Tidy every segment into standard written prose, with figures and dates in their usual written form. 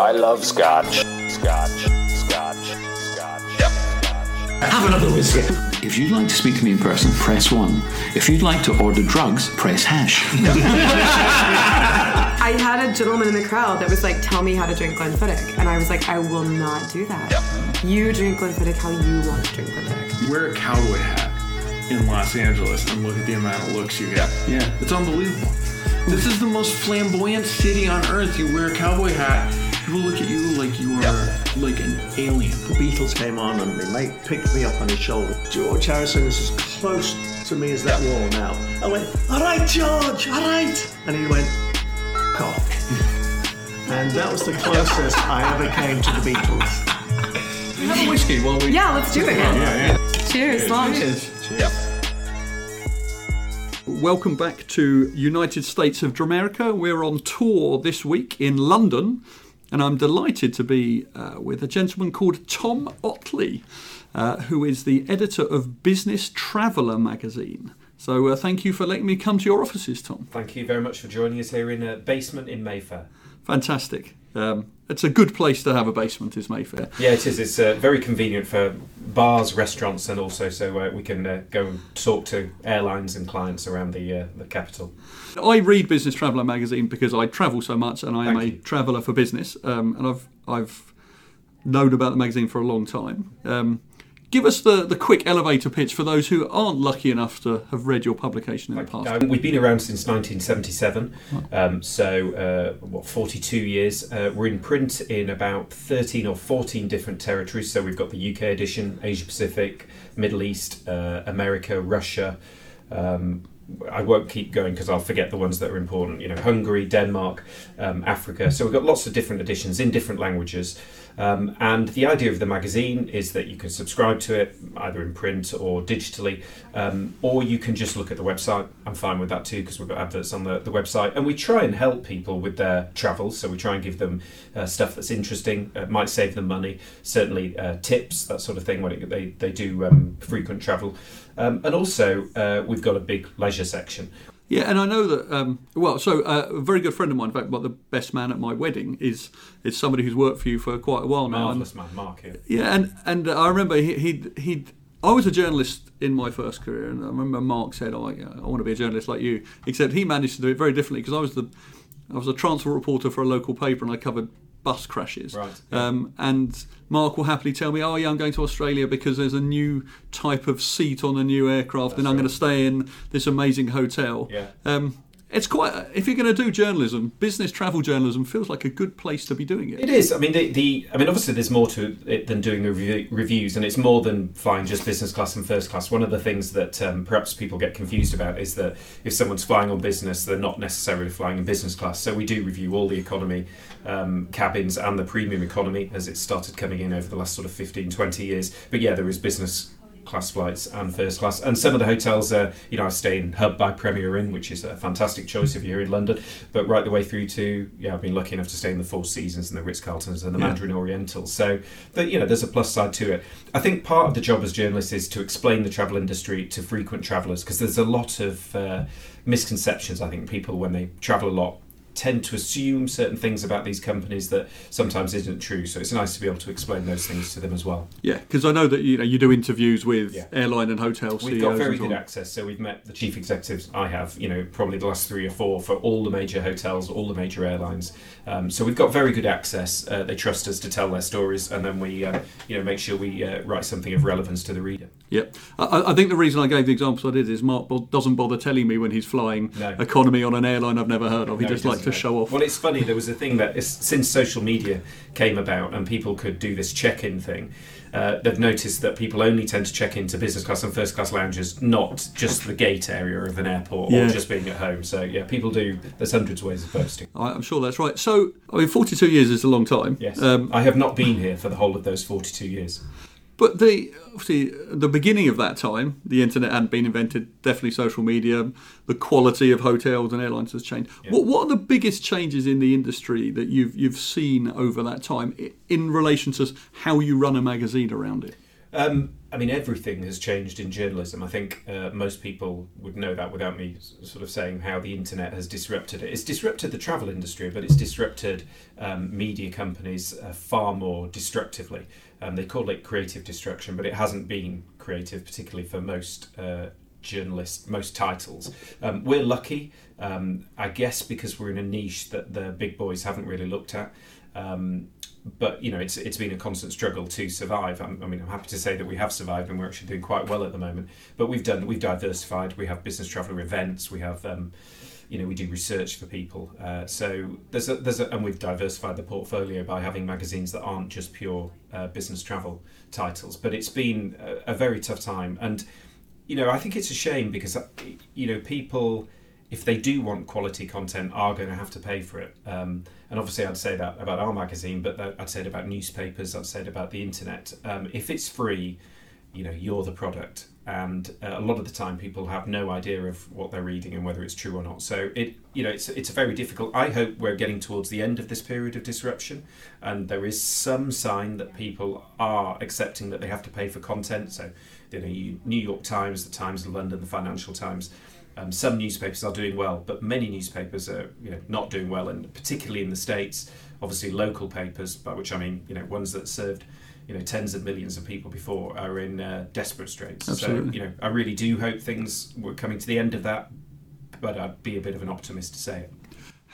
I love scotch. Yep. Have another whiskey. If you'd like to speak to me in person, press 1. If you'd like to order drugs, press hash. I had a gentleman in the crowd that was like, tell me how to drink Glenfiddich. And I was like, I will not do that. Yep. You drink Glenfiddich how you want to drink Glenfiddich. Wear a cowboy hat in Los Angeles and look at the amount of looks you get. Yeah. It's unbelievable. This is the most flamboyant city on earth. You wear a cowboy hat, people look at you like you are like an alien. The Beatles came on and my mate picked me up on his shoulder. George Harrison is as close to me as that wall now. I went, all right, George, all right. And he went, f*** off. And that was the closest I ever came to the Beatles. We have a whiskey while we... Yeah, let's do it. Yeah. Cheers, long. Cheers. Yep. Welcome back to United States of Dramerica. We're on tour this week in London, and I'm delighted to be with a gentleman called Tom Otley, who is the editor of Business Traveller magazine. So thank you for letting me come to your offices, Tom. Thank you very much for joining us here in a basement in Mayfair. Fantastic. It's a good place to have a basement, is Mayfair. Yeah, it is. It's very convenient for bars, restaurants, and also so we can go and talk to airlines and clients around the capital. I read Business Traveller magazine because I travel so much, and I am a traveller for business. And I've known about the magazine for a long time. Give us the quick elevator pitch for those who aren't lucky enough to have read your publication in the past. We've been around since 1977, 42 years. We're in print in about 13 or 14 different territories. So we've got the UK edition, Asia Pacific, Middle East, America, Russia. I won't keep going because I'll forget the ones that are important. You know, Hungary, Denmark, Africa. So we've got lots of different editions in different languages. And the idea of the magazine is that you can subscribe to it either in print or digitally, or you can just look at the website. I'm fine with that too because we've got adverts on the website. And we try and help people with their travels. So we try and give them stuff that's interesting, might save them money, certainly tips, that sort of thing when they do frequent travel. And also, we've got a big leisure section. Yeah, and I know that, a very good friend of mine, in fact, the best man at my wedding is somebody who's worked for you for quite a while now. Marvellous man, Mark. Yeah, and I remember I was a journalist in my first career, and I remember Mark said, I want to be a journalist like you, except he managed to do it very differently because I was a transfer reporter for a local paper and I covered bus crashes. Right, yeah. And Mark will happily tell me, I'm going to Australia because there's a new type of seat on a new aircraft. That's and I'm going to stay in this amazing hotel. Yeah. It's quite, if you're going to do journalism, business travel journalism feels like a good place to be doing it. It is. I mean, obviously there's more to it than doing reviews, and it's more than flying just business class and first class. One of the things that perhaps people get confused about is that if someone's flying on business, they're not necessarily flying in business class. So we do review all the economy cabins and the premium economy as it started coming in over the last sort of 15, 20 years. But yeah, there is business class flights and first class, and some of the hotels I stay in Hub by Premier Inn, which is a fantastic choice if you're in London, but right the way through to I've been lucky enough to stay in the Four Seasons and the Ritz-Carltons and the Mandarin Orientals. So but there's a plus side to it. I think part of the job as journalists is to explain the travel industry to frequent travellers, because there's a lot of misconceptions. I think people, when they travel a lot, tend to assume certain things about these companies that sometimes isn't true. So it's nice to be able to explain those things to them as well. Yeah, because I know that you do interviews with airline and hotel CEOs. We've got very good access. So we've met the chief executives. I have, probably the last 3 or 4 for all the major hotels, all the major airlines. So we've got very good access. They trust us to tell their stories, and then we, make sure we write something of relevance to the reader. Yep. I think the reason I gave the examples I did is Mark doesn't bother telling me when he's flying economy on an airline I've never heard of. He just likes to show off. Well, it's funny. There was a thing that since social media came about and people could do this check-in thing, they've noticed that people only tend to check into business class and first class lounges, not just the gate area of an airport or just being at home. So people do. There's hundreds of ways of posting. I'm sure that's right. So 42 years is a long time. Yes. I have not been here for the whole of those 42 years. But the beginning of that time, the internet hadn't been invented, definitely social media, the quality of hotels and airlines has changed. Yeah. What are the biggest changes in the industry that you've seen over that time in relation to how you run a magazine around it? I mean, everything has changed in journalism. I think most people would know that without me sort of saying how the internet has disrupted it. It's disrupted the travel industry, but it's disrupted media companies far more destructively. They call it creative destruction, but it hasn't been creative, particularly for most journalists, most titles. We're lucky, I guess, because we're in a niche that the big boys haven't really looked at. But, you know, it's been a constant struggle to survive. I'm happy to say that we have survived and we're actually doing quite well at the moment. But we've diversified. We have Business Traveller events. We have, we do research for people. So and we've diversified the portfolio by having magazines that aren't just pure business travel titles. But it's been a very tough time. And, you know, I think it's a shame because, you know, people, if they do want quality content, are going to have to pay for it. And obviously I'd say that about our magazine, but I'd say it about newspapers, I'd say it about the internet. If it's free, you know, you're the product. And a lot of the time people have no idea of what they're reading and whether it's true or not. So, it's very difficult. I hope we're getting towards the end of this period of disruption. And there is some sign that people are accepting that they have to pay for content. So, you know, New York Times, the Times of London, the Financial Times. Some newspapers are doing well, but many newspapers are not doing well, and particularly in the States, obviously local papers, by which I mean ones that served tens of millions of people before, are in desperate straits. Absolutely. So I really do hope things were coming to the end of that, but I'd be a bit of an optimist to say it.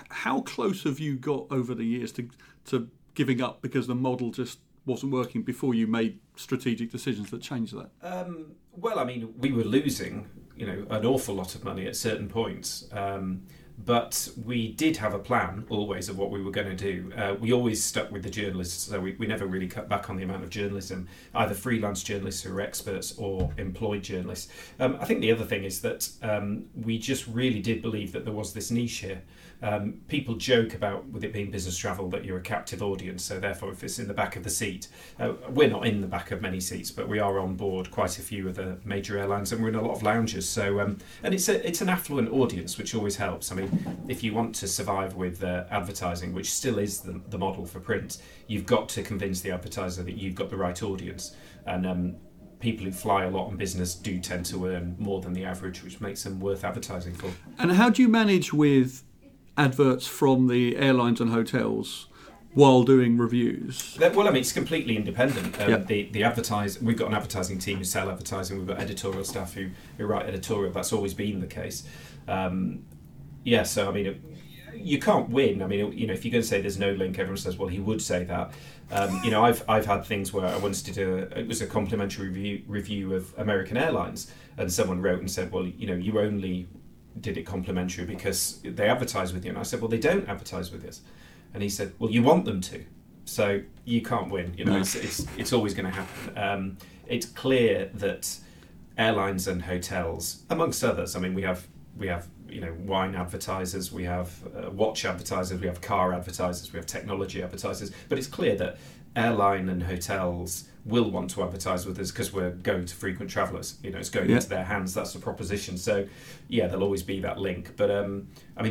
How close have you got over the years to giving up because the model just wasn't working before you made strategic decisions that changed that? Well, I mean, we were losing an awful lot of money at certain points. But we did have a plan always of what we were going to do. We always stuck with the journalists, so we never really cut back on the amount of journalism, either freelance journalists who are experts or employed journalists. I think the other thing is that we just really did believe that there was this niche here. People joke about, with it being business travel, that you're a captive audience, so therefore if it's in the back of the seat, we're not in the back of many seats, but we are on board quite a few of the major airlines and we're in a lot of lounges. So and it's an affluent audience, which always helps. I mean, if you want to survive with advertising, which still is the model for print, you've got to convince the advertiser that you've got the right audience. And people who fly a lot on business do tend to earn more than the average, which makes them worth advertising for. And how do you manage with adverts from the airlines and hotels while doing reviews? Well, I mean, it's completely independent. We've got an advertising team who sell advertising. We've got editorial staff who write editorial. That's always been the case. So I mean, you can't win. I mean, if you're going to say there's no link, everyone says, well, he would say that. I've had things where I once did a complimentary review of American Airlines, and someone wrote and said, well, you only did it complimentary because they advertise with you. And I said, well, they don't advertise with us. And he said, well, you want them to. So you can't win. No. It's always going to happen. It's clear that airlines and hotels, amongst others, I mean, we have wine advertisers, we have watch advertisers, we have car advertisers, we have technology advertisers. But it's clear that airline and hotels will want to advertise with us because we're going to frequent travellers. It's going into their hands. That's the proposition. So, there'll always be that link. But,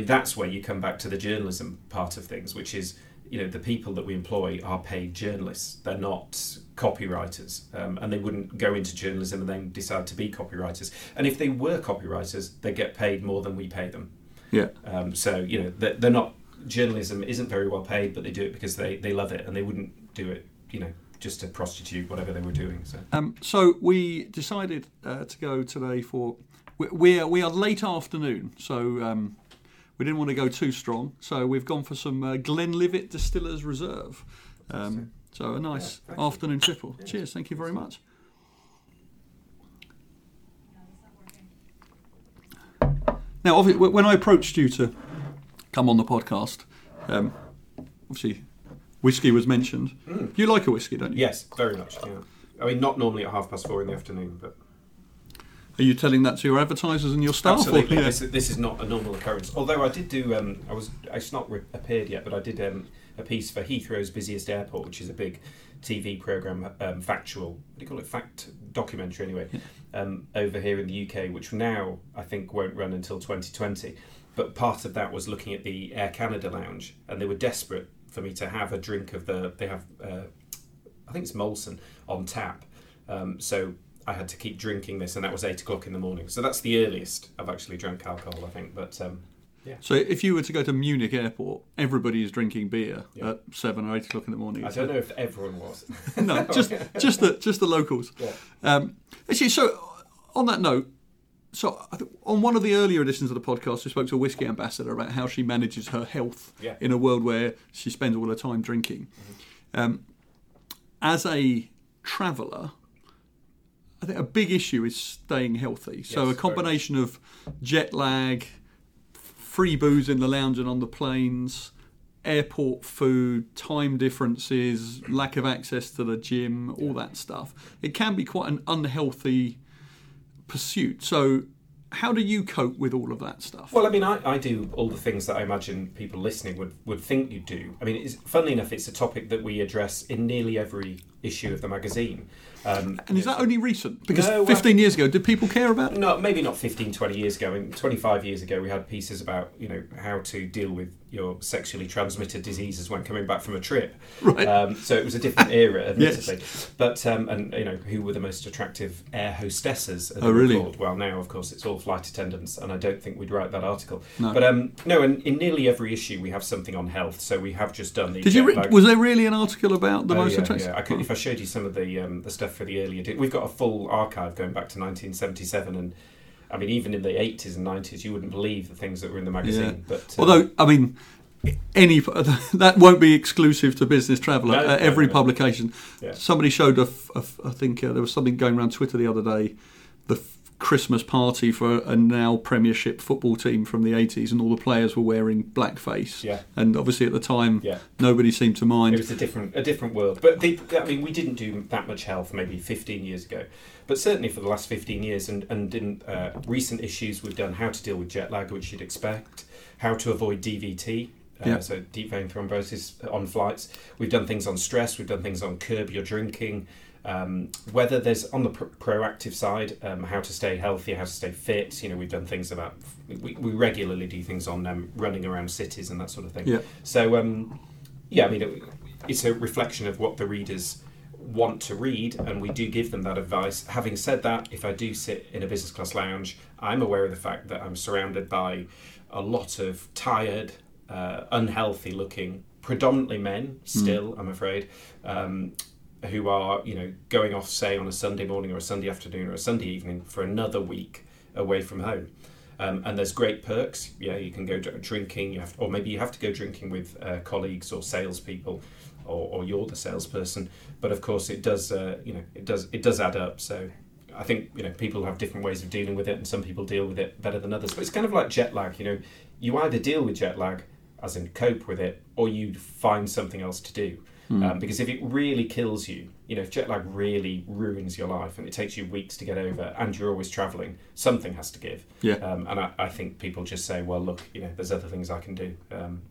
that's where you come back to the journalism part of things, which is, the people that we employ are paid journalists. They're not copywriters. And they wouldn't go into journalism and then decide to be copywriters. And if they were copywriters, they get paid more than we pay them. Yeah. They're not... Journalism isn't very well paid, but they do it because they love it, and they wouldn't do it, just to prostitute whatever they were doing. So, we decided to go today for... We are late afternoon, so we didn't want to go too strong. So we've gone for some Glenlivet Distillers Reserve. So a nice afternoon triple. Yeah. Cheers, thank you very much. Now, when I approached you to come on the podcast, obviously... Whiskey was mentioned. Mm. You like a whiskey, don't you? Yes, very much. Yeah. I mean, not normally at 4:30 in the afternoon, but... Are you telling that to your advertisers and your staff? Absolutely. This is not a normal occurrence. Although I did do... it's not appeared yet, but I did a piece for Heathrow's Busiest Airport, which is a big TV programme, factual... What do you call it? Fact documentary, anyway. Yeah. Over here in the UK, which now, I think, won't run until 2020. But part of that was looking at the Air Canada lounge, and they were desperate for me to have a drink of they have I think it's Molson on tap. So I had to keep drinking this, and that was 8 o'clock in the morning. So that's the earliest I've actually drank alcohol, I think. But yeah. So if you were to go to Munich Airport, everybody is drinking beer at 7 or 8 o'clock in the morning. I don't know if everyone was. No, just the locals. Yeah. Actually, so on that note, so on one of the earlier editions of the podcast, we spoke to a whiskey ambassador about how she manages her health in a world where she spends all her time drinking. Mm-hmm. As a traveller, I think a big issue is staying healthy. So a combination of jet lag, free booze in the lounge and on the planes, airport food, time differences, lack of access to the gym, all that stuff. It can be quite an unhealthy pursuit. So how do you cope with all of that stuff? Well, I mean, I do all the things that I imagine people listening would think you do. I mean, it's, funnily enough, it's a topic that we address in nearly every issue of the magazine. And is that only recent? Because 15 years ago, did people care about it? No, maybe not 15, 20 years ago. I mean, 25 years ago, we had pieces about, you know, how to deal with your sexually transmitted diseases when coming back from a trip. Right. So it was a different era, admittedly. Yes. But, and, you know, who were the most attractive air hostesses? Oh, really? Called? Well, now, of course, it's all flight attendants, and I don't think we'd write that article. No. But, no, and in nearly every issue, we have something on health. So we have just done... was there really an article about the most attractive? Yeah, I could, if I showed you some of the stuff for the earlier... We've got a full archive going back to 1977, and I mean, even in the 80s and 90s, you wouldn't believe the things that were in the magazine. Yeah. But although, I mean, that won't be exclusive to Business Traveller. Every publication. Yeah. Somebody showed, I think there was something going around Twitter the other day, the Christmas party for a now Premiership football team from the 80s, and all the players were wearing blackface. Yeah. And obviously at the time, nobody seemed to mind. It was a different world. But I mean, we didn't do that much health maybe 15 years ago. But certainly for the last 15 years and in recent issues, we've done how to deal with jet lag, which you'd expect, how to avoid DVT, so deep vein thrombosis on flights. We've done things on stress. We've done things on curb your drinking. Whether there's on the proactive side, how to stay healthy, how to stay fit. You know, we've done things about we regularly do things on running around cities and that sort of thing. Yeah. So I mean, it's a reflection of what the readers want to read, and we do give them that advice. Having said that, if I do sit in a business class lounge, I'm aware of the fact that I'm surrounded by a lot of tired, unhealthy looking, predominantly men. Still, I'm afraid. Who are, you know, going off, say, on a Sunday morning or a Sunday afternoon or a Sunday evening for another week away from home. And there's great perks. Yeah, you can go drinking, or maybe you have to go drinking with colleagues or salespeople, or you're the salesperson. But of course, it does, it does add up. So I think, you know, people have different ways of dealing with it, and some people deal with it better than others. But it's kind of like jet lag. You know, you either deal with jet lag, as in cope with it, or you find something else to do. Because if it really kills you, you know, if jet lag really ruins your life and it takes you weeks to get over and you're always travelling, something has to give. Yeah. And I think people just say, well, look, you know, there's other things I can do.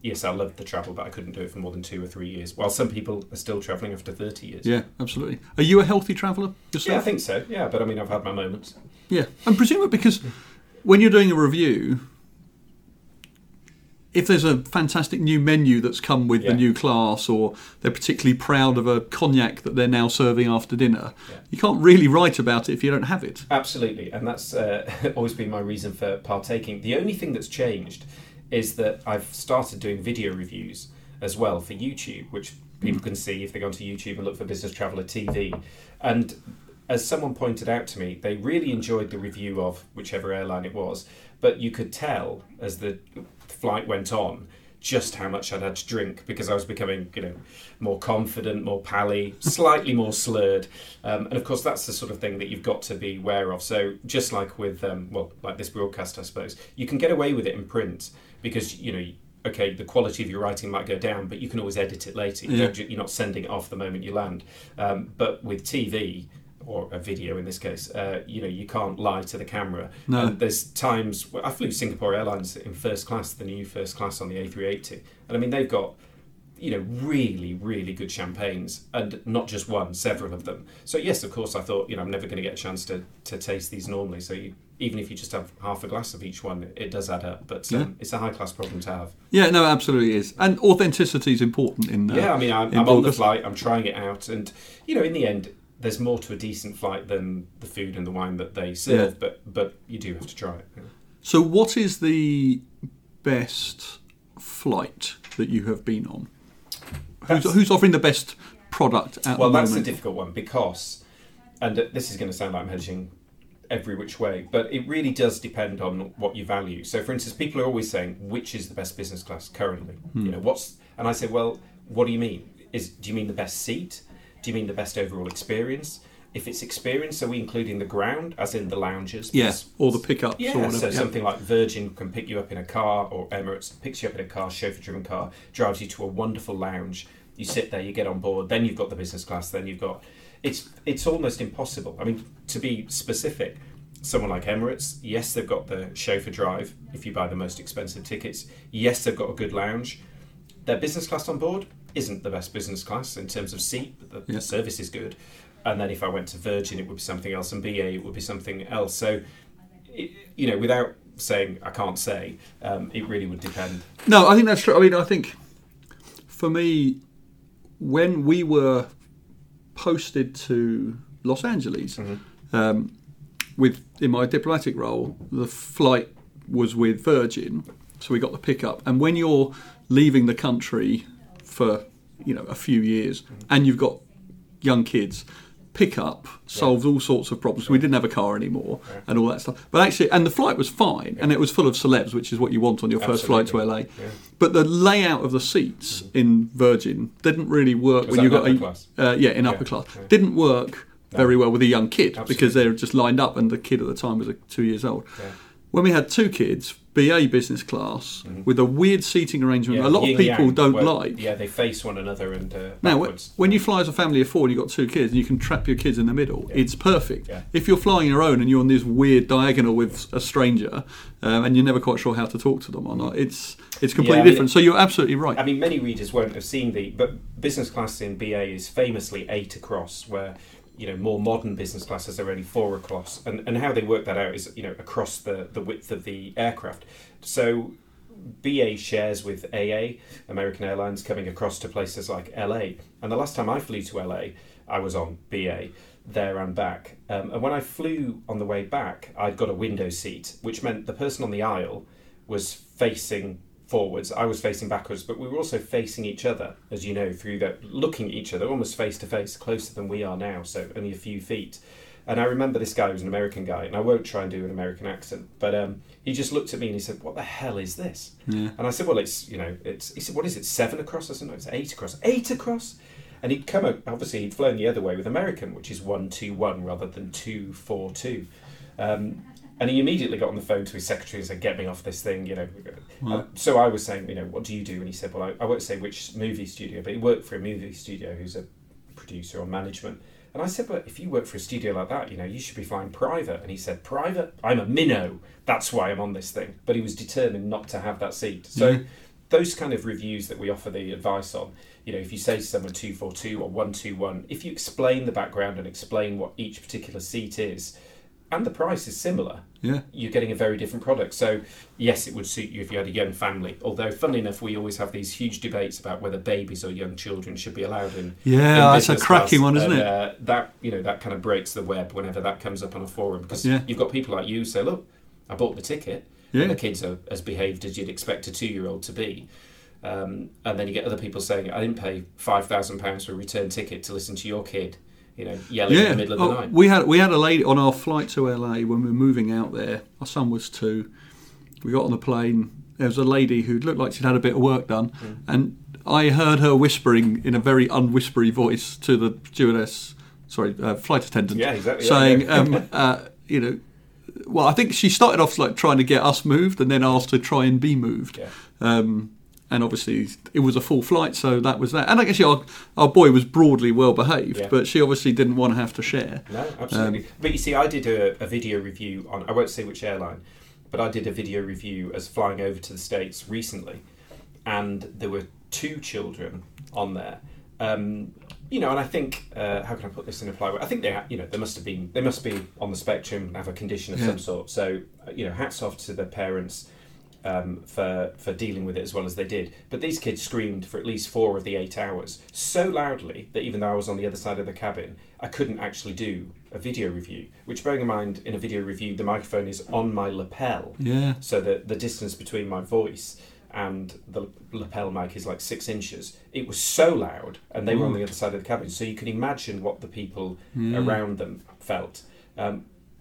Yes, I loved the travel, but I couldn't do it for more than 2 or 3 years. While some people are still travelling after 30 years. Yeah, absolutely. Are you a healthy traveller yourself? Yeah, I think so. Yeah, but I mean, I've had my moments. Yeah, and presumably because when you're doing a review... If there's a fantastic new menu that's come with the new class, or they're particularly proud of a cognac that they're now serving after dinner, you can't really write about it if you don't have it. Absolutely, and that's always been my reason for partaking. The only thing that's changed is that I've started doing video reviews as well for YouTube, which people can see if they go onto YouTube and look for Business Traveller TV. And as someone pointed out to me, they really enjoyed the review of whichever airline it was, but you could tell as the flight went on just how much I'd had to drink, because I was becoming, you know, more confident, more pally, slightly more slurred, and of course that's the sort of thing that you've got to be aware of. So just like with like this broadcast, I suppose you can get away with it in print because, you know, okay, the quality of your writing might go down, but you can always edit it later. You're not sending it off the moment you land, but with TV or a video in this case, you know, you can't lie to the camera. No. And there's times... I flew Singapore Airlines in first class, the new first class on the A380. And I mean, they've got, you know, really, really good champagnes, and not just one, several of them. So yes, of course, I thought, you know, I'm never going to get a chance to taste these normally. So even if you just have half a glass of each one, it does add up. But it's a high-class problem to have. Yeah, no, absolutely it is. And authenticity is important in... I'm on the flight, I'm trying it out. And, you know, in the end... there's more to a decent flight than the food and the wine that they serve, yeah. but you do have to try it. Yeah. So what is the best flight that you have been on? Who's offering the best product at the moment? Well, that's a difficult one because, and this is going to sound like I'm hedging every which way, but it really does depend on what you value. So, for instance, people are always saying, which is the best business class currently? You know, and I say, well, what do you mean? Do you mean the best seat? Do you mean the best overall experience? If it's experience, are we including the ground, as in the lounges? Yes, or the pickups or whatever. So something like Virgin can pick you up in a car, or Emirates picks you up in a car, chauffeur-driven car, drives you to a wonderful lounge. You sit there, you get on board, then you've got the business class, then you've got... It's almost impossible. I mean, to be specific, someone like Emirates, yes, they've got the chauffeur drive, if you buy the most expensive tickets. Yes, they've got a good lounge. Their business class on board isn't the best business class in terms of seat, but the service is good. And then if I went to Virgin, it would be something else, and BA, it would be something else. So, you know, without saying, I can't say, it really would depend. No, I think that's true. I mean, I think, for me, when we were posted to Los Angeles, in my diplomatic role, the flight was with Virgin, so we got the pickup. And when you're leaving the country for, you know, a few years, and you've got young kids, pick up solved all sorts of problems. We didn't have a car anymore and all that stuff. But actually, and the flight was fine, and it was full of celebs, which is what you want on your first flight to LA. Yeah. But the layout of the seats in Virgin didn't really work was when you got upper class. Yeah. Didn't work very well with a young kid because they were just lined up, and the kid at the time was 2 years old. Yeah. When we had two kids, BA business class with a weird seating arrangement that a lot of people don't like. Yeah, they face one another and now, when you fly as a family of 4 and you've got two kids and you can trap your kids in the middle, it's perfect. Yeah. If you're flying your own and you're on this weird diagonal with a stranger and you're never quite sure how to talk to them or not, it's completely different. So you're absolutely right. I mean, many readers won't have seen but business class in BA is famously 8 across, where... you know, more modern business classes are only 4 across, and how they work that out is, you know, across the width of the aircraft. So BA shares with AA, American Airlines, coming across to places like LA. And the last time I flew to LA, I was on BA there and back. And when I flew on the way back, I'd got a window seat, which meant the person on the aisle was facing forwards. I was facing backwards, but we were also facing each other, as you know, through that, looking at each other, almost face to face, closer than we are now, so only a few feet. And I remember this guy was an American guy, and I won't try and do an American accent, but he just looked at me and he said, "What the hell is this?" Yeah. And I said, "Well, he said, "What is it, 7 across?" I said, "No, it's 8 across." 8 across? And he'd come up, obviously he'd flown the other way with American, which is 121 rather than 242. And he immediately got on the phone to his secretary and said, "Get me off this thing," you know. Right. So I was saying, you know, "What do you do?" And he said, "Well, I won't say which movie studio, but he worked for a movie studio who's a producer or management." And I said, "But if you work for a studio like that, you know, you should be flying private." And he said, "Private? I'm a minnow. That's why I'm on this thing." But he was determined not to have that seat. So those kind of reviews that we offer the advice on, you know, if you say to someone 242 or 121, if you explain the background and explain what each particular seat is, and the price is similar, you're getting a very different product. So, yes, it would suit you if you had a young family. Although, funnily enough, we always have these huge debates about whether babies or young children should be allowed in. Yeah, that's a cracking one, isn't it? That kind of breaks the web whenever that comes up on a forum. Because you've got people like you who say, "Look, I bought the ticket." Yeah. And the kids are as behaved as you'd expect a 2-year-old to be. And then you get other people saying, "I didn't pay £5,000 for a return ticket to listen to your kid, you know, yelling in the middle of the night." We had a lady on our flight to LA when we were moving out there. Our son was 2. We got on the plane. There was a lady who looked like she'd had a bit of work done, and I heard her whispering in a very unwhispery voice to the flight attendant, saying, "You know." Well, I think she started off like trying to get us moved, and then asked to try and be moved. Yeah. And obviously, it was a full flight, so that was that. And I guess our boy was broadly well-behaved, but she obviously didn't want to have to share. No, absolutely. But you see, I did a video review on... I won't say which airline, but I did a video review as flying over to the States recently, and there were 2 children on there. You know, and I think... how can I put this in a polite way? I think they must be on the spectrum and have a condition of some sort. So, you know, hats off to their parents... for dealing with it as well as they did. But these kids screamed for at least 4 of the 8 hours so loudly that even though I was on the other side of the cabin, I couldn't actually do a video review, which, bearing in mind, in a video review, the microphone is on my lapel. Yeah. So that the distance between my voice and the lapel mic is like 6 inches. It was so loud, and they were on the other side of the cabin, so you can imagine what the people around them felt.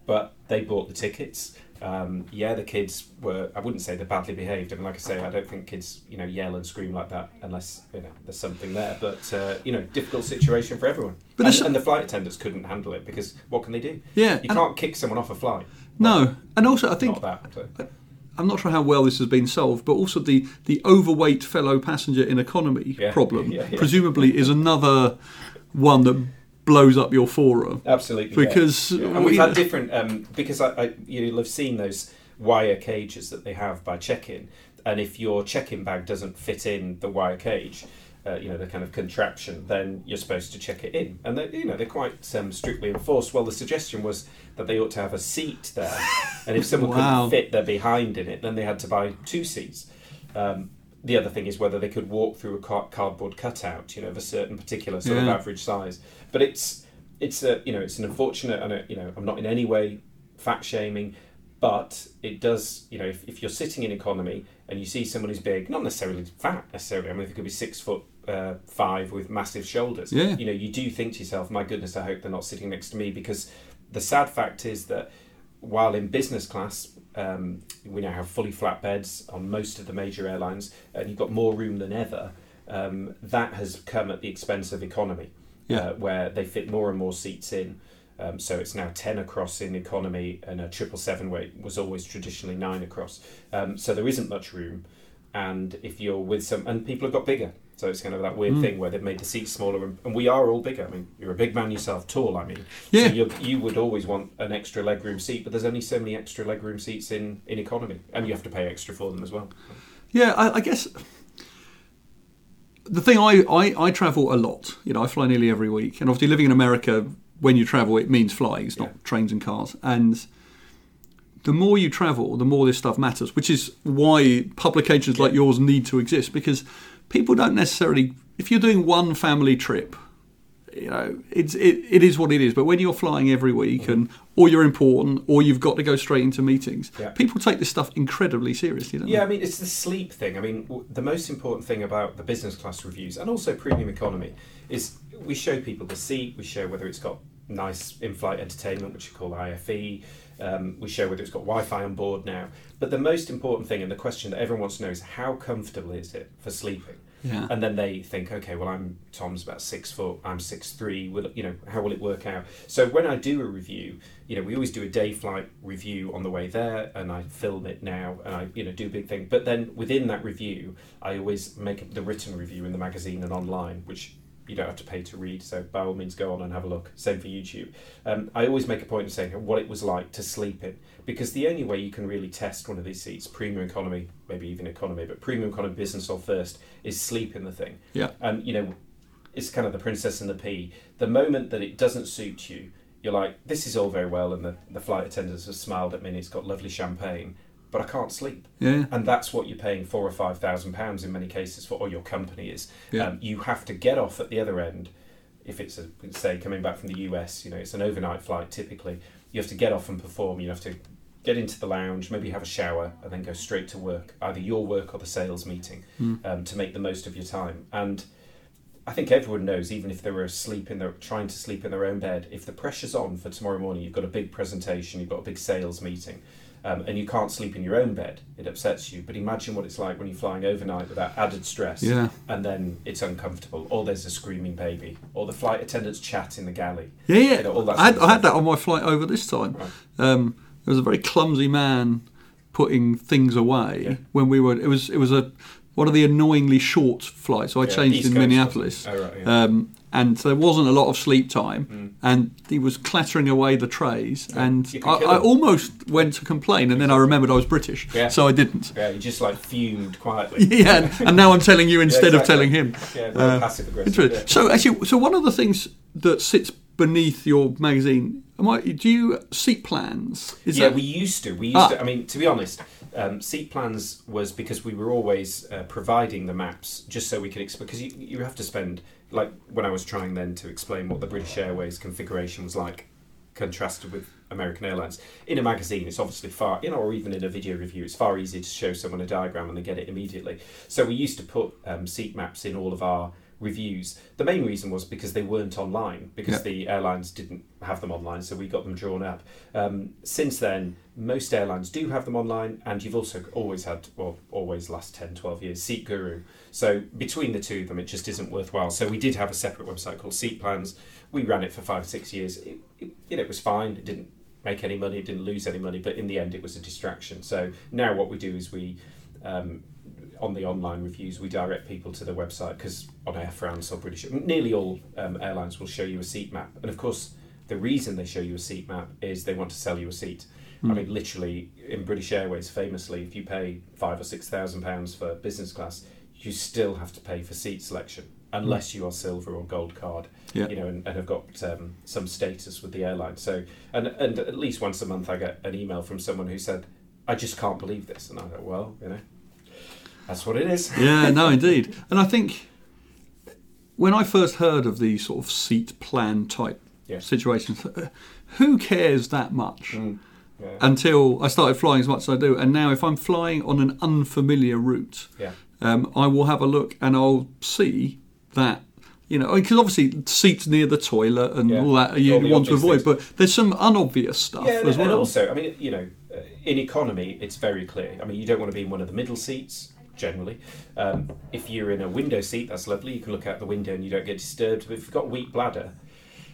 But they bought the tickets. The kids were, I wouldn't say they're badly behaved. I mean, like I say, I don't think kids, yell and scream like that unless, there's something there. But, difficult situation for everyone. But and the flight attendants couldn't handle it because what can they do? Yeah. You can't kick someone off a flight. No. And also, I think... Not that, but. I'm not sure how well this has been solved, but also the overweight fellow passenger in economy problem presumably is another one that blows up your forum. Absolutely, because and we've had different because I you'll have seen those wire cages that they have by check-in, and if your check-in bag doesn't fit in the wire cage, the kind of contraption, then you're supposed to check it in. And, they're quite strictly enforced. Well, the suggestion was that they ought to have a seat there. And if someone couldn't fit their behind in it, then they had to buy 2 seats. The other thing is whether they could walk through a cardboard cutout, of a certain particular sort of average size. But it's an unfortunate, and I'm not in any way fat-shaming, but it does, if you're sitting in economy and you see someone who's big, not necessarily fat necessarily, I mean, if it could be 6 foot 5 with massive shoulders. Yeah. You do think to yourself, my goodness, I hope they're not sitting next to me, because the sad fact is that while in business class, we now have fully flat beds on most of the major airlines, and you've got more room than ever, that has come at the expense of economy, where they fit more and more seats in. So it's now 10 across in economy, and a 777 weight was always traditionally 9 across. So there isn't much room. And if you're with and people have got bigger. So it's kind of that weird thing where they've made the seats smaller, and we are all bigger. I mean, you're a big man yourself, tall, I mean. Yeah. So you would always want an extra legroom seat, but there's only so many extra legroom seats in economy, and you have to pay extra for them as well. Yeah, I guess the thing, I travel a lot. I fly nearly every week. And obviously living in America, when you travel, it means flying. It's not trains and cars. And the more you travel, the more this stuff matters, which is why publications like yours need to exist, because people don't necessarily... If you're doing one family trip, it is what it is. But when you're flying every week, and or you're important, or you've got to go straight into meetings, people take this stuff incredibly seriously, don't they? Yeah, I mean, it's the sleep thing. I mean, the most important thing about the business class reviews, and also premium economy, is we show people the seat, we show whether it's got nice in-flight entertainment, which you call IFE, we show whether it's got Wi-Fi on board now. But the most important thing, and the question that everyone wants to know, is how comfortable is it for sleeping? Yeah. And then they think, okay, well, Tom's about 6 foot, I'm 6'3", how will it work out? So when I do a review, we always do a day flight review on the way there, and I film it now, and I do a big thing. But then within that review, I always make the written review in the magazine and online, which you don't have to pay to read, so by all means go on and have a look. Same for YouTube. I always make a point of saying what it was like to sleep in, because the only way you can really test one of these seats, premium economy, maybe even economy, but premium economy, business or first, is sleep in the thing. Yeah. And it's kind of the princess and the pea. The moment that it doesn't suit you, you're like, this is all very well, and the flight attendants have smiled at me, and it's got lovely champagne, but I can't sleep. Yeah. And that's what you're paying £4,000 or £5,000 in many cases for, or your company is. Yeah. You have to get off at the other end. If it's, say, coming back from the US, it's an overnight flight typically. You have to get off and perform. You have to get into the lounge, maybe have a shower, and then go straight to work, either your work or the sales meeting, to make the most of your time. And I think everyone knows, even if they were asleep trying to sleep in their own bed, if the pressure's on for tomorrow morning, you've got a big presentation, you've got a big sales meeting, and you can't sleep in your own bed, it upsets you. But imagine what it's like when you're flying overnight with that added stress, and then it's uncomfortable, or there's a screaming baby, or the flight attendants chat in the galley. Yeah, yeah. All that I had that on my flight over this time. Right. There was a very clumsy man putting things away when we were... It was one of the annoyingly short flights, so I changed East in Coast Minneapolis. Oh, right, yeah. And there wasn't a lot of sleep time, and he was clattering away the trays, and I almost went to complain, and then I remembered I was British, so I didn't. Yeah, you just fumed quietly. Yeah, and now I'm telling you instead of telling him. Yeah, passive aggressive. Yeah. So actually, one of the things that sits beneath your magazine, do you seat plans? We used to. I mean, to be honest, Seat plans was because we were always providing the maps just so we could explain, because you have to spend, like when I was trying then to explain what the British Airways configuration was like contrasted with American Airlines. In a magazine, it's obviously far, or even in a video review, it's far easier to show someone a diagram and they get it immediately. So we used to put seat maps in all of our reviews. The main reason was because they weren't online, because the airlines didn't have them online, so we got them drawn up. Since then, most airlines do have them online, and you've also always had, well, always last 10, 12 years, Seat Guru. So between the two of them, it just isn't worthwhile. So we did have a separate website called Seat Plans. We ran it for 5 or 6 years. It was fine. It didn't make any money. It didn't lose any money. But in the end, it was a distraction. So now what we do is we... on the online reviews, we direct people to the website, because on Air France or British, nearly all airlines will show you a seat map. And of course, the reason they show you a seat map is they want to sell you a seat. Mm. I mean, literally, in British Airways, famously, if you pay £5,000 or £6,000 for business class, you still have to pay for seat selection, unless you are silver or gold card, and have got some status with the airline. So, and at least once a month, I get an email from someone who said, "I just can't believe this," and I go, "Well, that's what it is." Yeah, no, indeed. And I think when I first heard of the sort of seat plan type situations, who cares that much until I started flying as much as I do? And now if I'm flying on an unfamiliar route, I will have a look and I'll see that, because obviously seats near the toilet and all that you want to avoid, but there's some unobvious stuff as well. And also, I mean, in economy, it's very clear. I mean, you don't want to be in one of the middle seats. Generally, if you're in a window seat, that's lovely. You can look out the window and you don't get disturbed. But if you've got a weak bladder,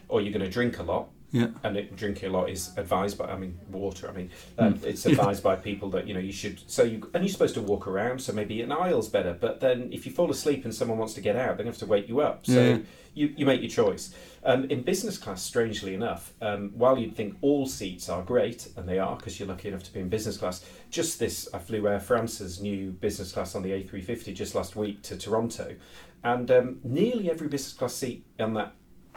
or you're going to drink a lot, and drinking a lot is advised by, water. It's advised by people that you should. So you're supposed to walk around. So maybe an aisle's better. But then if you fall asleep and someone wants to get out, they have to wake you up. So you make your choice. In business class, strangely enough, while you'd think all seats are great, and they are, because you're lucky enough to be in business class, I flew Air France's new business class on the A350 just last week to Toronto, and nearly every business class seat on that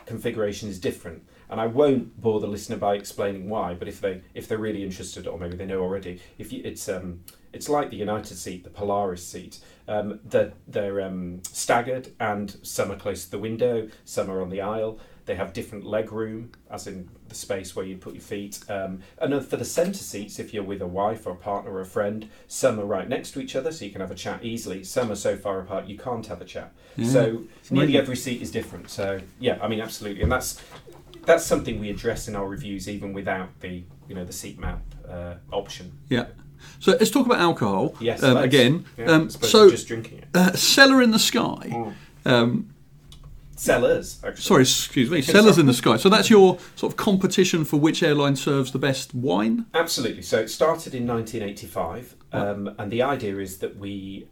configuration is different. And I won't bore the listener by explaining why, but if they're really interested, or maybe they know already, it's like the United seat, the Polaris seat. They're staggered, and some are close to the window, some are on the aisle. They have different leg room, as in the space where you put your feet. And for the centre seats, if you're with a wife or a partner or a friend, some are right next to each other, so you can have a chat easily. Some are so far apart you can't have a chat. Yeah. So nearly every seat is different. So absolutely, and that's something we address in our reviews, even without the the seat map option. Yeah. So let's talk about alcohol again. Yeah, so just drinking it. Cellar in the Sky. Mm. Cellars, actually. Sorry, excuse me. Cellars in the Sky. So that's your sort of competition for which airline serves the best wine? Absolutely. So it started in 1985, and the idea is that we,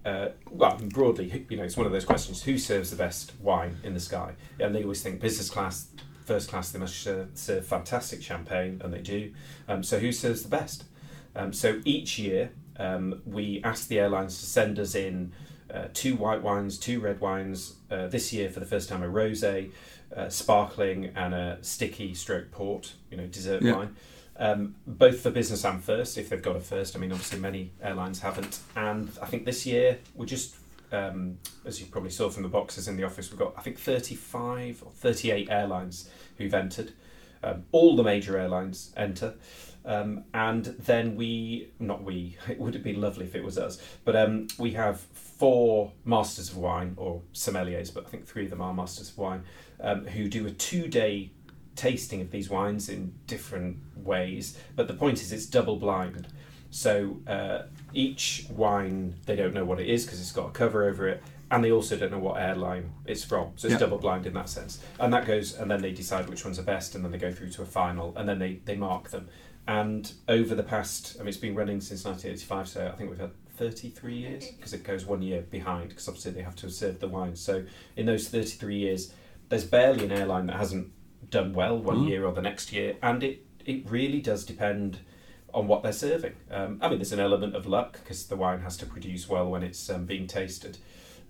broadly, it's one of those questions: who serves the best wine in the sky? And they always think business class, first class, they must serve fantastic champagne, and they do. So who serves the best? So each year, we ask the airlines to send us in 2 white wines, 2 red wines. This year, for the first time, a rosé, sparkling, and a sticky stroke port, dessert wine. Both for business and first, if they've got a first. Obviously, many airlines haven't. And I think this year, we're just, as you probably saw from the boxes in the office, we've got, 35 or 38 airlines who've entered. All the major airlines enter. And then it would have been lovely if it was us, but we have 4 Masters of Wine, or sommeliers, but I think 3 of them are Masters of Wine, who do a 2-day tasting of these wines in different ways. But the point is, it's double blind. So each wine, they don't know what it is because it's got a cover over it. And they also don't know what airline it's from. So it's double blind in that sense. And that goes, and then they decide which ones are best, and then they go through to a final, and then they mark them. And over the past, it's been running since 1985, so I think we've had 33 years, because it goes 1 year behind, because obviously they have to have served the wine. So in those 33 years, there's barely an airline that hasn't done well one year or the next year. And it really does depend on what they're serving. There's an element of luck, because the wine has to produce well when it's being tasted.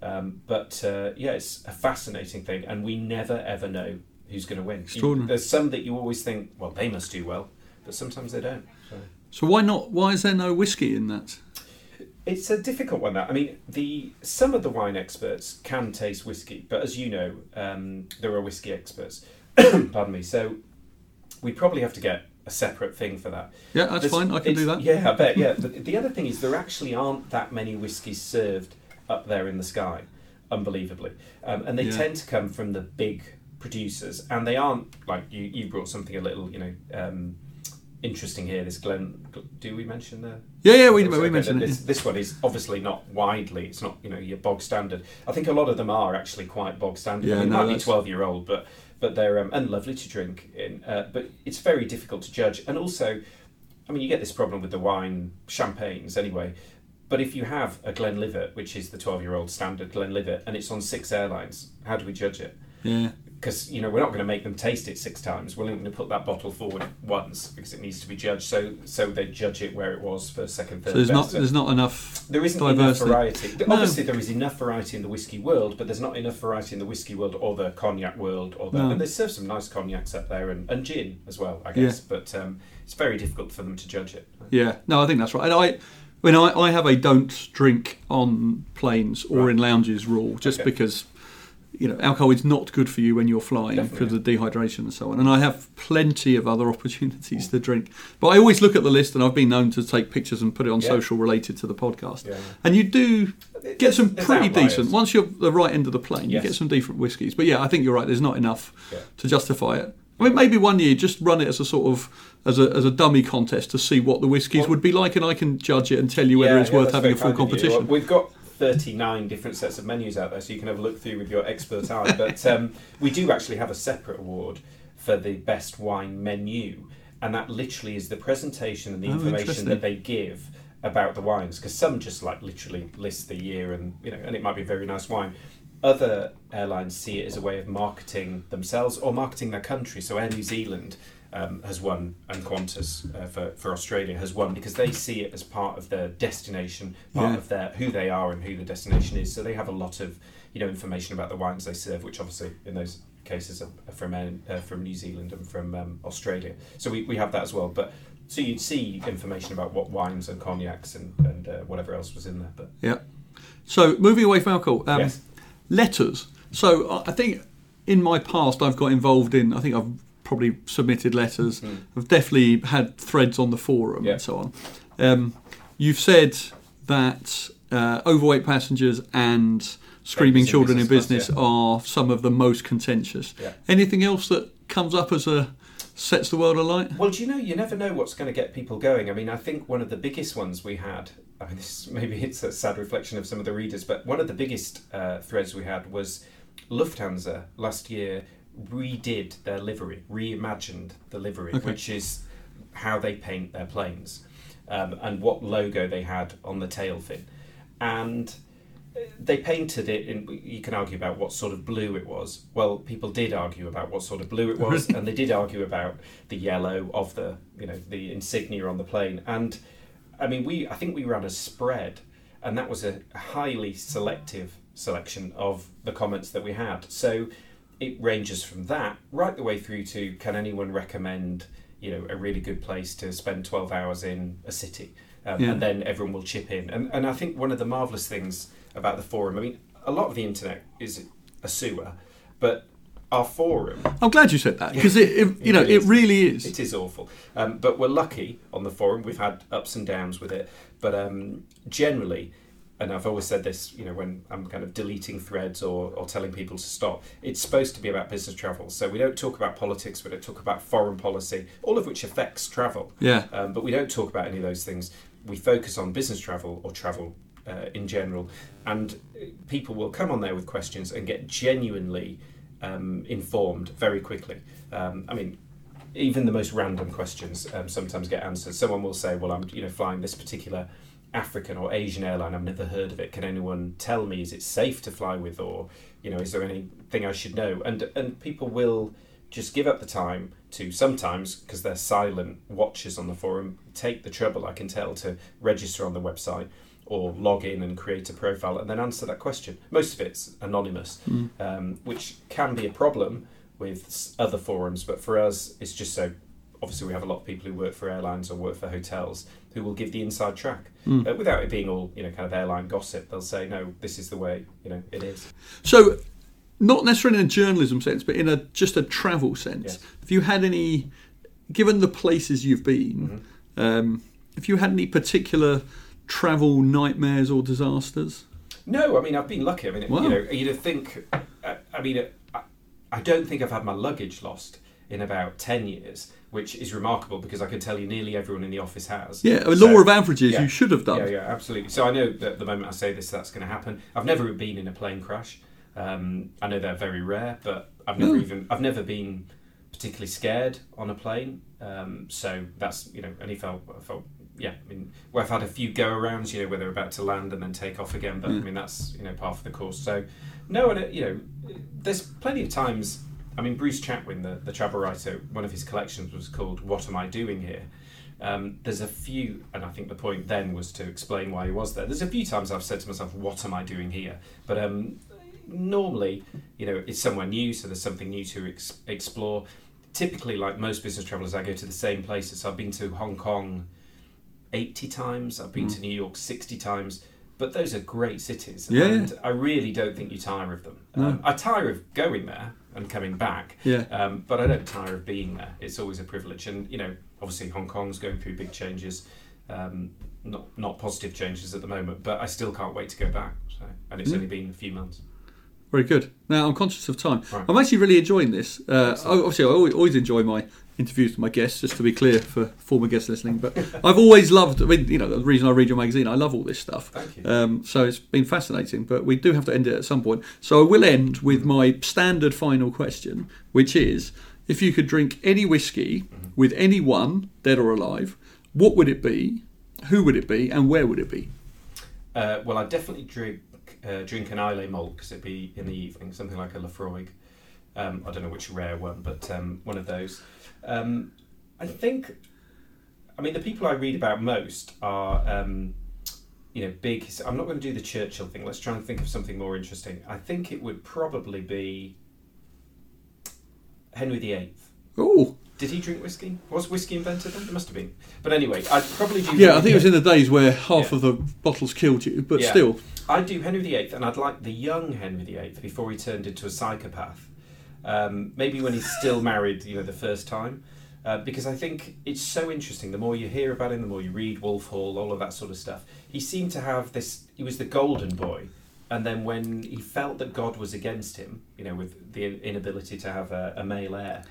It's a fascinating thing, and we never ever know who's going to win. There's some that you always think, well, they must do well, but sometimes they don't. So why not? Why is there no whiskey in that? It's a difficult one, that. I mean, some of the wine experts can taste whiskey, but as you know, there are whiskey experts. Pardon me. So we probably have to get a separate thing for that. Yeah, that's fine. I can do that. Yeah, I bet. Yeah. The other thing is there actually aren't that many whiskies served up there in the sky, unbelievably, and they tend to come from the big producers, and they aren't like you brought something a little, interesting here. This Glen, do we mention the? Yeah, we mentioned it. This one is obviously not widely. It's not your bog standard. I think a lot of them are actually quite bog standard. Yeah, I mean, no, it might be 12-year-old, but they're and lovely to drink in. But it's very difficult to judge. And also, I mean, you get this problem with the wine champagnes anyway. But if you have a Glenlivet, which is the 12-year-old standard Glenlivet, and it's on 6 airlines, how do we judge it? Yeah. Because, we're not going to make them taste it 6 times. We're only going to put that bottle forward once because it needs to be judged. So they judge it where it was for second, third. So there's not enough diversity. There isn't enough variety. No. Obviously, there is enough variety in the whiskey world, but there's not enough variety in the whiskey world or the cognac world. And they serve some nice cognacs up there and gin as well, I guess. Yeah. But it's very difficult for them to judge it. Yeah. No, I think that's right. And I have a don't drink on planes or in lounges rule just because... alcohol is not good for you when you're flying because of the dehydration and so on. And I have plenty of other opportunities to drink. But I always look at the list, and I've been known to take pictures and put it on social related to the podcast. Yeah. And you do get some pretty decent, once you're the right end of the plane, you get some different whiskies. But I think you're right, there's not enough to justify it. I mean, maybe one year just run it as a sort of as a dummy contest to see what the whiskies would be like, and I can judge it and tell you whether it's worth having a full competition. Well, we've got 39 different sets of menus out there, so you can have a look through with your expert eye. But we do actually have a separate award for the best wine menu, and that literally is the presentation and the information that they give about the wines. Because some just literally list the year, and and it might be a very nice wine. Other airlines see it as a way of marketing themselves or marketing their country. So Air New Zealand has won, and Qantas for Australia has won, because they see it as part of their destination, part of their who they are and who the destination is. So they have a lot of information about the wines they serve, which obviously in those cases are from New Zealand and from Australia. So we have that as well. But so you'd see information about what wines and cognacs and whatever else was in there. But so moving away from alcohol. Letters. So I think in my past I've got involved in, I think I've probably submitted letters. Mm. I've definitely had threads on the forum and so on. You've said that overweight passengers and screaming children in business are some of the most contentious. Yeah. Anything else that comes up as sets the world alight? Well, you never know what's going to get people going. I mean, I think one of the biggest ones we had, maybe it's a sad reflection of some of the readers, but one of the biggest threads we had was Lufthansa last year redid their livery, reimagined the livery, which is how they paint their planes and what logo they had on the tail fin. And they painted it in, you can argue about what sort of blue it was. Well, people did argue about what sort of blue it was, and they did argue about the yellow of the, the insignia on the plane. And I mean, I think we ran a spread, and that was a highly selective selection of the comments that we had. So it ranges from that right the way through to, can anyone recommend, a really good place to spend 12 hours in a city? And then everyone will chip in. And I think one of the marvellous things about the forum, I mean, a lot of the internet is a sewer, but our forum... I'm glad you said that, because it really is. It is awful. But we're lucky on the forum. We've had ups and downs with it. But generally, and I've always said this, when I'm kind of deleting threads or telling people to stop, it's supposed to be about business travel. So we don't talk about politics, we don't talk about foreign policy, all of which affects travel. Yeah. But we don't talk about any of those things. We focus on business travel or travel in general. And people will come on there with questions and get genuinely informed very quickly. I mean, even the most random questions sometimes get answered. Someone will say, well, I'm flying this particular African or Asian airline, I've never heard of it, can anyone tell me, is it safe to fly with, or is there anything I should know? And people will just give up the time to, sometimes because they're silent watchers on the forum, take the trouble, I can tell, to register on the website or log in and create a profile and then answer that question. Most of it's anonymous, which can be a problem with other forums, but for us it's just so, obviously we have a lot of people who work for airlines or work for hotels, who will give the inside track without it being all, you know, kind of airline gossip. They'll say, no, this is the way, you know, it is. So not necessarily in a journalism sense, but in a just a travel sense. Yes. Have you had any, given the places you've been, have you had any particular travel nightmares or disasters? No, I mean, I've been lucky. I mean, you know, you'd think, I mean, I don't think I've had my luggage lost in about 10 years, which is remarkable because I can tell you nearly everyone in the office has. Yeah, a law of averages you should have done. Yeah, yeah, absolutely. So I know that the moment I say this, that's going to happen. I've never been in a plane crash. I know they're very rare, but I've never I've never been particularly scared on a plane. So that's, you know, and I felt yeah, I mean, well, I've had a few go-arounds, you know, where they're about to land and then take off again, but I mean, that's, you know, part of the course. So, no, and, you know, there's plenty of times. I mean, Bruce Chatwin, the travel writer, one of his collections was called What Am I Doing Here? There's a few, and I think the point then was to explain why he was there. There's a few times I've said to myself, what am I doing here? But normally, you know, it's somewhere new, so there's something new to explore. Typically, like most business travellers, I go to the same places. So I've been to Hong Kong 80 times, I've been to New York 60 times, but those are great cities. Yeah. And I really don't think you tire of them. I tire of going there and coming back, but I don't tire of being there. It's always a privilege. And, you know, obviously Hong Kong's going through big changes, not positive changes at the moment, but I still can't wait to go back. So, and it's only been a few months. Very good. Now, I'm conscious of time. Right. I'm actually really enjoying this. Obviously, I always enjoy my interviews with my guests, just to be clear for former guests listening. But I've always loved, I mean, you know, the reason I read your magazine, I love all this stuff. Thank you. So it's been fascinating, but we do have to end it at some point. So I will end with my standard final question, which is, if you could drink any whiskey with anyone, dead or alive, what would it be, who would it be, and where would it be? Well, I definitely drink an Islay malt because it'd be in the evening, something like a Laphroaig. I don't know which rare one, but one of those. I think, I mean, the people I read about most are, you know, big. I'm not going to do the Churchill thing. Let's try and think of something more interesting. I think it would probably be Henry VIII. Oh. Did he drink whiskey? Was whiskey invented then? It must have been. But anyway, I'd probably do... Yeah, I think it was in the days where half of the bottles killed you, but still. I'd do Henry VIII, and I'd like the young Henry VIII before he turned into a psychopath. Maybe when he's still married, you know, the first time. Because I think it's so interesting. The more you hear about him, the more you read Wolf Hall, all of that sort of stuff. He seemed to have this... He was the golden boy. And then when he felt that God was against him, you know, with the inability to have a male heir...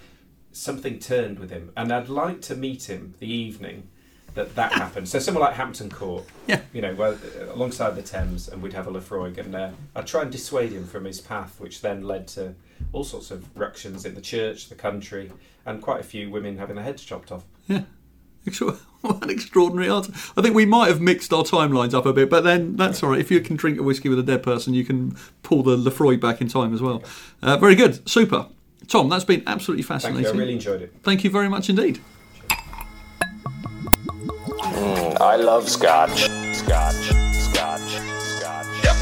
Something turned with him, and I'd like to meet him the evening that happened. So somewhere like Hampton Court, you know, well, alongside the Thames, and we'd have a Laphroaig, and I'd try and dissuade him from his path, which then led to all sorts of ructions in the church, the country, and quite a few women having their heads chopped off. Yeah, what an extraordinary answer. I think we might have mixed our timelines up a bit, but then that's all right. If you can drink a whiskey with a dead person, you can pull the Laphroaig back in time as well. Very good, super. Tom, that's been absolutely fascinating. Thank you, I really enjoyed it. Thank you very much indeed. I love scotch. Scotch. Yep.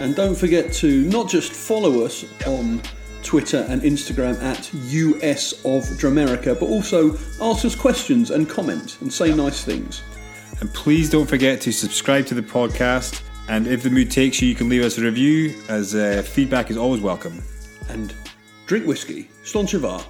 And don't forget to not just follow us on Twitter and Instagram at US of Dramerica, but also ask us questions and comment and say nice things. And please don't forget to subscribe to the podcast. And if the mood takes you can leave us a review, as feedback is always welcome. And drink whiskey. Slán Chivá.